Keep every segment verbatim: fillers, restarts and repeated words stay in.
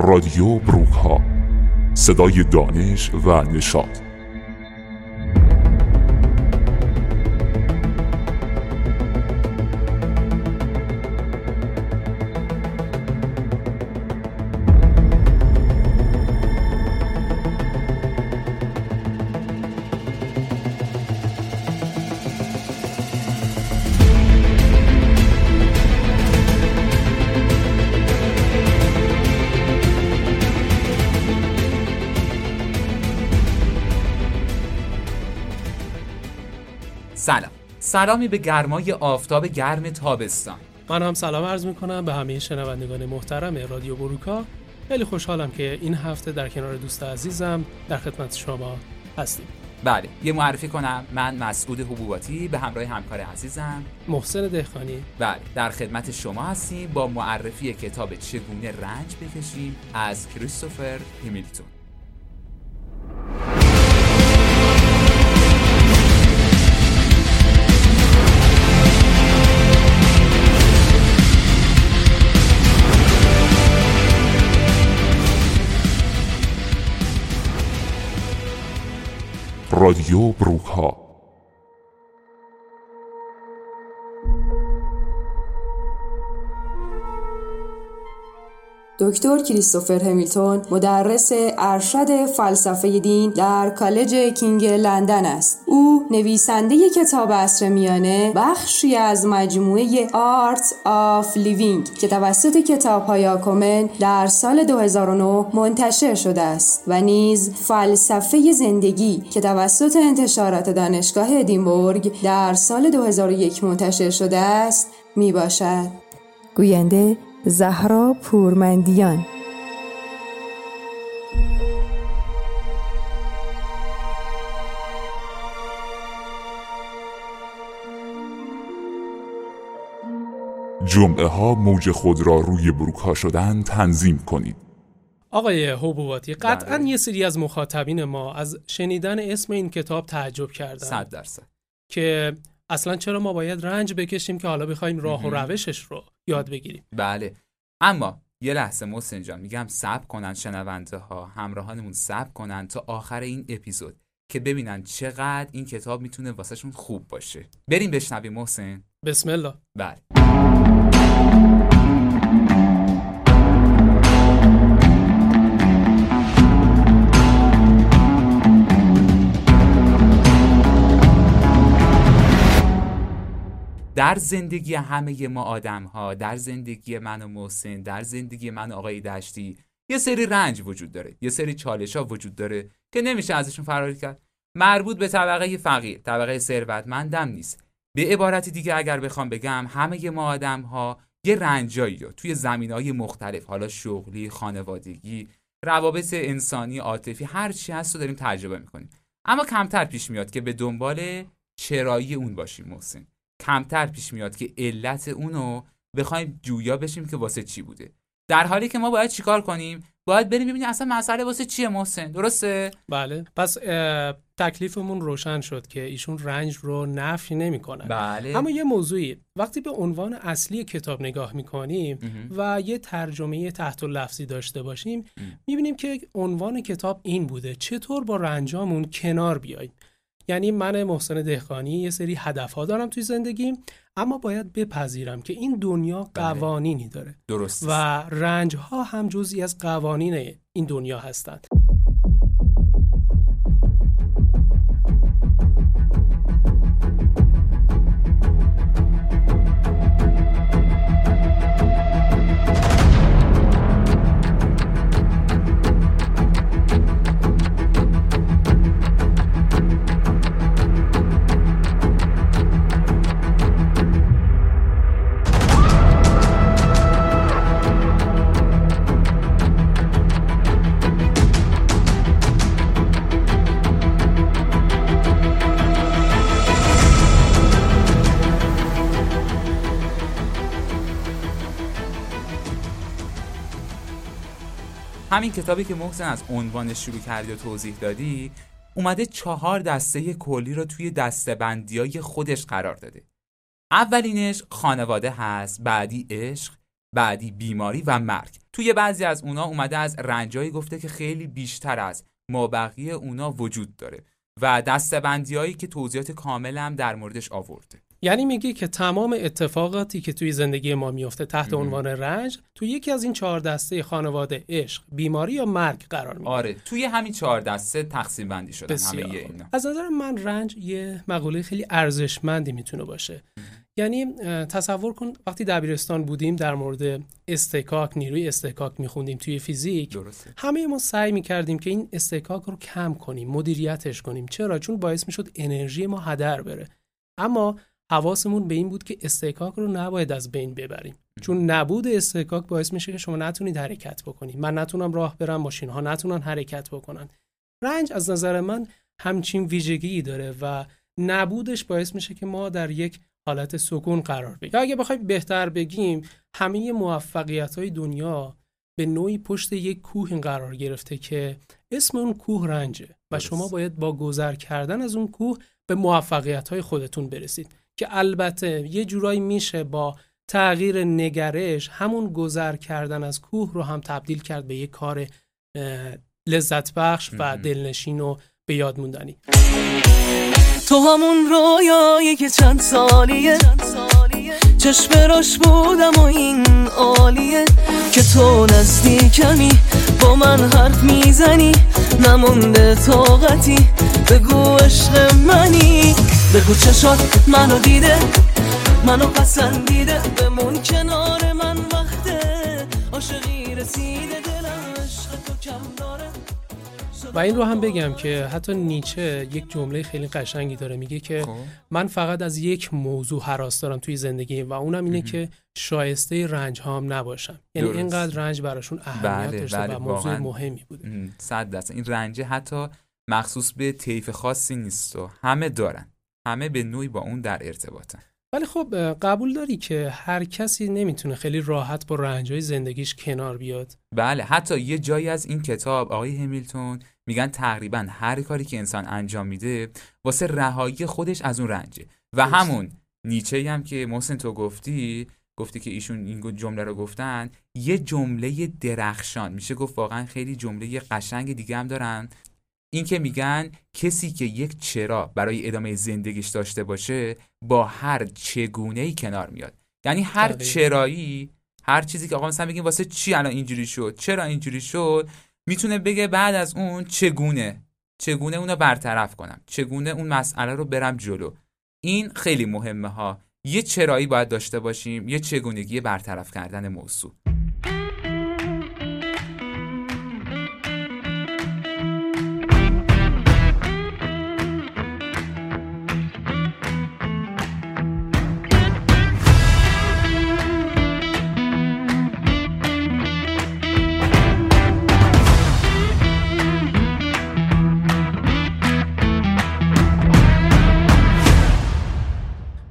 رادیو بروکا، صدای دانش و نشاط. سلام، سلامی به گرمای آفتاب گرم تابستان. من هم سلام عرض میکنم به همه شنوندگان محترم رادیو بروکا. خیلی خوشحالم که این هفته در کنار دوست عزیزم در خدمت شما هستیم. بله، یه معرفی کنم. من مسعود حبوباتی به همراه همکار عزیزم محسن دهخانی، بله، در خدمت شما هستیم با معرفی کتاب چگونه رنج بکشیم از کریستوفر همیلتون. رادیو بروکا. دکتر کریستوفر همیلتون مدرس ارشد فلسفه دین در کالج کینگز لندن است. او نویسنده کتاب عصر میانه، بخشی از مجموعه Art of Living که توسط کتاب‌های آکومن در سال دو هزار و نه منتشر شده است و نیز فلسفه زندگی که توسط انتشارات دانشگاه ایدینبورگ در سال دو هزار و یک منتشر شده است می باشد. گوینده زهرا پورمندیان. جمعه ها موج خود را روی بروکا شدن تنظیم کنید. آقای حبوباتی، قطعاً یه سری از مخاطبین ما از شنیدن اسم این کتاب تعجب کردن. صد درصد. که اصلاً چرا ما باید رنج بکشیم که حالا بخوایم راه و روشش رو یاد بگیریم. بله، اما یه لحظه محسن جان، میگم صبر کنن شنونده ها، همراهانمون صبر کنن تا آخر این اپیزود که ببینن چقدر این کتاب میتونه واسهشون خوب باشه. بریم بشنویم محسن. بسم الله. بله. در زندگی همه ما آدم ها، در زندگی من و محسن، در زندگی من آقای دشتی، یه سری رنج وجود داره، یه سری چالش ها وجود داره که نمیشه ازشون فرار کرد. مربوط به طبقه فقیر، طبقه ثروتمندم نیست. به عبارت دیگه اگر بخوام بگم، همه ما آدم ها یه رنجایی رو توی زمینه‌های مختلف، حالا شغلی، خانوادگی، روابط انسانی، عاطفی، هر چی هست رو داریم تجربه می‌کنیم. اما کمتر پیش میاد که به دنبال چرایی اون باشیم محسن. کمتر پیش میاد که علت اونو بخوایم جویا بشیم که واسه چی بوده. در حالی که ما باید چیکار کنیم؟ باید بریم ببینیم اصلا مسئله واسه چیه محسن. درسته؟ بله. پس تکلیفمون روشن شد که ایشون رنج رو نفی نمی‌کنن. بله. اما یه موضوعی، وقتی به عنوان اصلی کتاب نگاه می‌کنیم و یه ترجمه تحت اللفظی داشته باشیم، می‌بینیم که عنوان کتاب این بوده: چطور با رنجامون کنار بیاییم. یعنی من محسن دهخانی یه سری هدف‌ها دارم توی زندگیم، اما باید بپذیرم که این دنیا قوانینی داره. درست. و رنج‌ها هم جزئی از قوانین این دنیا هستند. همین کتابی که محسن از عنوانش شروع کردی و توضیح دادی، اومده چهار دسته کلی رو توی دسته‌بندیای خودش قرار داده. اولینش خانواده هست، بعدی عشق، بعدی بیماری و مرگ. توی بعضی از اونا اومده از رنجایی گفته که خیلی بیشتر از مابقی اونا وجود داره و دسته‌بندی‌هایی که توضیحات کامل هم در موردش آورده. یعنی میگی که تمام اتفاقاتی که توی زندگی ما میفته تحت ام. عنوان رنج توی یکی از این چهار دسته خانواده، عشق، بیماری یا مرگ قرار میگیره. آره، توی همین چهار دسته تقسیم بندی شدن همه اینا. از نظر من رنج یه مقوله خیلی ارزشمندی میتونه باشه. ام. یعنی تصور کن وقتی دبیرستان بودیم در مورد استحکاک، نیروی استحکاک میخوندیم توی فیزیک. درسته. همه ما سعی میکردیم که این استحکاک رو کم کنیم، مدیریتش کنیم. چرا؟ چون باعث میشد انرژی ما هدر بره. اما حواسمون به این بود که استحکاک رو نباید از بین ببریم، چون نبود استحکاک باعث میشه که شما نتونید حرکت بکنید، من نتونم راه برم، ماشین‌ها نتونن حرکت بکنن. رنج از نظر من همچین ویژگی داره و نبودش باعث میشه که ما در یک حالت سکون قرار بگیریم. یا اگه بخوایم بهتر بگیم، همه موفقیت‌های دنیا به نوعی پشت یک کوه قرار گرفته که اسم اون کوه رنجه و شما باید با گذر کردن از اون کوه به موفقیت‌های خودتون برسید. که البته یه جورایی میشه با تغییر نگرش همون گذر کردن از کوه رو هم تبدیل کرد به یه کار لذت بخش و دلنشین و به یاد موندنی. تو همون رویایی که چند سالیه چشم روش بودم و این عالیه که تو نزدیکمی، با من حرف میزنی، نمونده طاقتی، بگو عشق منی، بگو چشات منو دیده، منو پسندیده، بمون کنار من، وقته عاشقی رسیده، دلم عشق تو کم داره. و این رو هم بگم که حتی نیچه یک جمله خیلی قشنگی داره، میگه که من فقط از یک موضوع هراس دارم توی زندگی و اونم اینه که شایسته رنج هام نباشم. یعنی اینقدر رنج براشون اهمیت داشته. بله، بله، و موضوع مهمی بوده. صد درصد این رنج حتی مخصوص به طیف خاصی نیست و همه دارن، همه به نوعی با اون در ارتباطن. ولی خب قبول داری که هر کسی نمیتونه خیلی راحت با رنجای زندگیش کنار بیاد. بله، حتی یه جایی از این کتاب آقای همیلتون میگن تقریبا هر کاری که انسان انجام میده واسه رهایی خودش از اون رنجه. و همون نیچه هم که محسن تو گفتی گفتی که ایشون این جمله رو گفتن، یه جمله درخشان میشه گفت، واقعا خیلی جمله قشنگ دیگه هم دارن. این که میگن کسی که یک چرا برای ادامه زندگیش داشته باشه با هر چگونه‌ای کنار میاد. یعنی هر چرایی، هر چیزی که آقا مثلا بگیم واسه چی الان اینجوری شد، چرا اینجوری شد، میتونه بگه بعد از اون چگونه چگونه اون رو برطرف کنم، چگونه اون مسئله رو برم جلو. این خیلی مهمه ها، یه چرایی باید داشته باشیم، یه چگونگی برطرف کردن موضوع.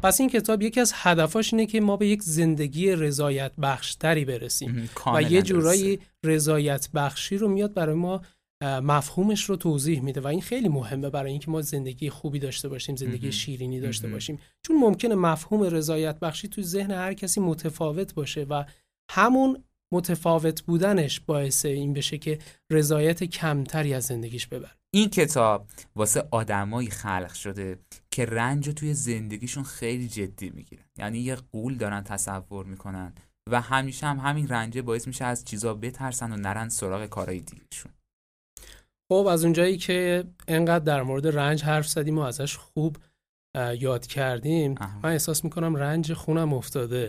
پس این کتاب یکی از هدفاش اینه که ما به یک زندگی رضایت بخشتری برسیم و یه جورایی رضایت بخشی رو میاد برای ما مفهومش رو توضیح میده و این خیلی مهمه برای اینکه ما زندگی خوبی داشته باشیم، زندگی شیرینی داشته باشیم، چون ممکنه مفهوم رضایت بخشی تو ذهن هر کسی متفاوت باشه و همون متفاوت بودنش باعث این بشه که رضایت کمتری از زندگیش ببره. این کتاب واسه آدمایی خلق شده که رنج رو توی زندگیشون خیلی جدی میگیرن، یعنی یه قول دارن تصور میکنن و همیشه هم همین رنجه باعث میشه از چیزا بترسن و نرن سراغ کارهای دیگهشون. خب از اونجایی که انقدر در مورد رنج حرف زدیم و ازش خوب یاد کردیم، احمد. من احساس میکنم رنج خونم افتاده.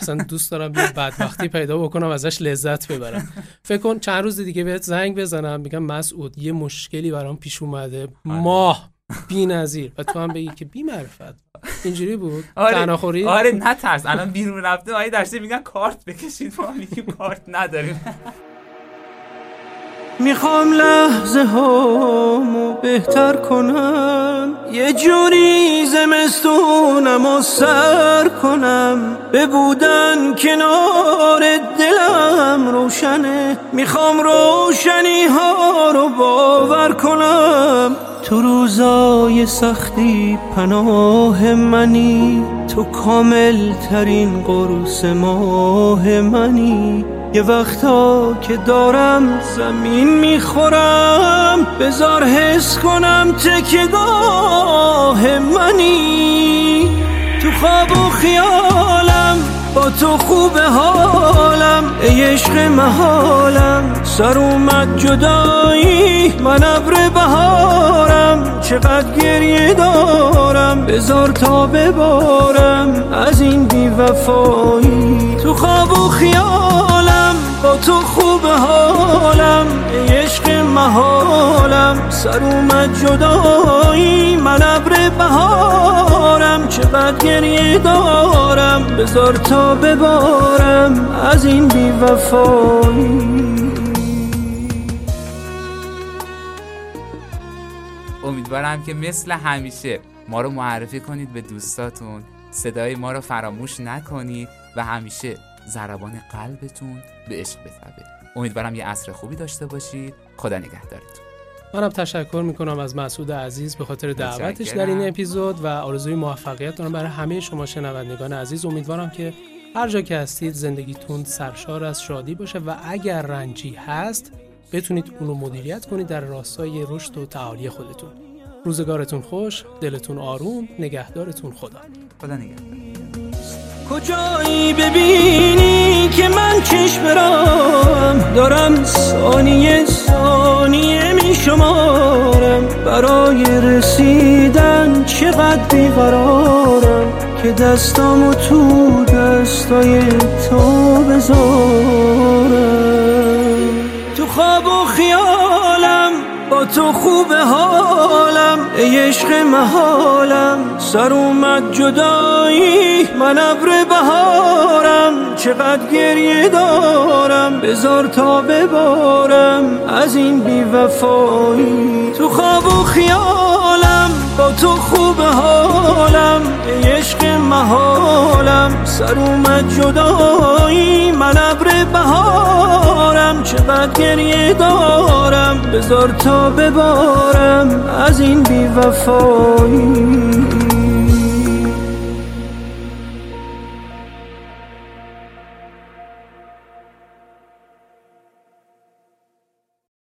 اصلا دوست دارم یه بدبختی پیدا بکنم ازش لذت ببرم. فکر کن چند روز دیگه بهت زنگ بزنم بگم مسعود یه مشکلی برام پیش اومده، ماه بی‌نظیر، و تو هم بگی که بی‌معرفت اینجوری بود. آره، تناخوری. آره نترس، الان بیرون رفته آیه درسته میگن کارت بکشید، ما میگیم کارت نداریم. میخوام لحظه هامو بهتر کنم، یه جوری زمستونمو سر کنم، به بودن کنار دلم روشنه، میخوام روشنی ها رو باور کنم، تو روزای سختی پناه منی، تو کامل ترین قروس ماه منی. یه وقتا که دارم زمین میخورم، بذار حس کنم تکیه‌گاه منی. تو خواب و خیالم با تو خوب حالم، ای عشق محالم سر اومد جدایی، من ابر بهارم چقدر گریه دارم، بذار تا ببارم از این بی‌وفایی. تو خواب و خیالم با تو خوب حالم، ای عشق محالم سر اومد جدایی، من ابر بهارم چقدر گریه دارم، بذار تا ببارم از این بی‌وفایی. امیدوارم که مثل همیشه ما رو معرفی کنید به دوستاتون، صدای ما رو فراموش نکنید و همیشه ضربان قلبتون به عشق بتپه. امیدوارم یه عصر خوبی داشته باشید. خدا نگهدارتون. منم تشکر میکنم از مسعود عزیز به خاطر دعوتش در این اپیزود و آرزوی موفقیت دارم برای همه شما شنوندگان عزیز. امیدوارم که هر جا که هستید زندگیتون سرشار از شادی باشه و اگر رنجی هست بتونید اون رو مدیریت کنید در راستای رشد و تعالی خودتون. روزگارتون خوش، دلتون آروم، نگهدارتون خدا. خدا نگهدار. کجایی ببینی که من چشم رام دارم، ثانیه ثانیه میشمارم، برای رسیدن چقدر بیقرارم، که دستامو تو دستای تو بذارم. تو خواب و خیالم با تو خوب حالم، ای عشق محالم سر اومد جدایی، من ابر بهارم چقدر گریه دارم، بذار تا ببارم از این بی‌وفایی. تو خواب و خیالم با تو خوب حالم، ای عشق محالم سر اومد جدایی، من ابر بهارم چقدر گریه دارم، بذار تا ببارم از این بی‌وفایی.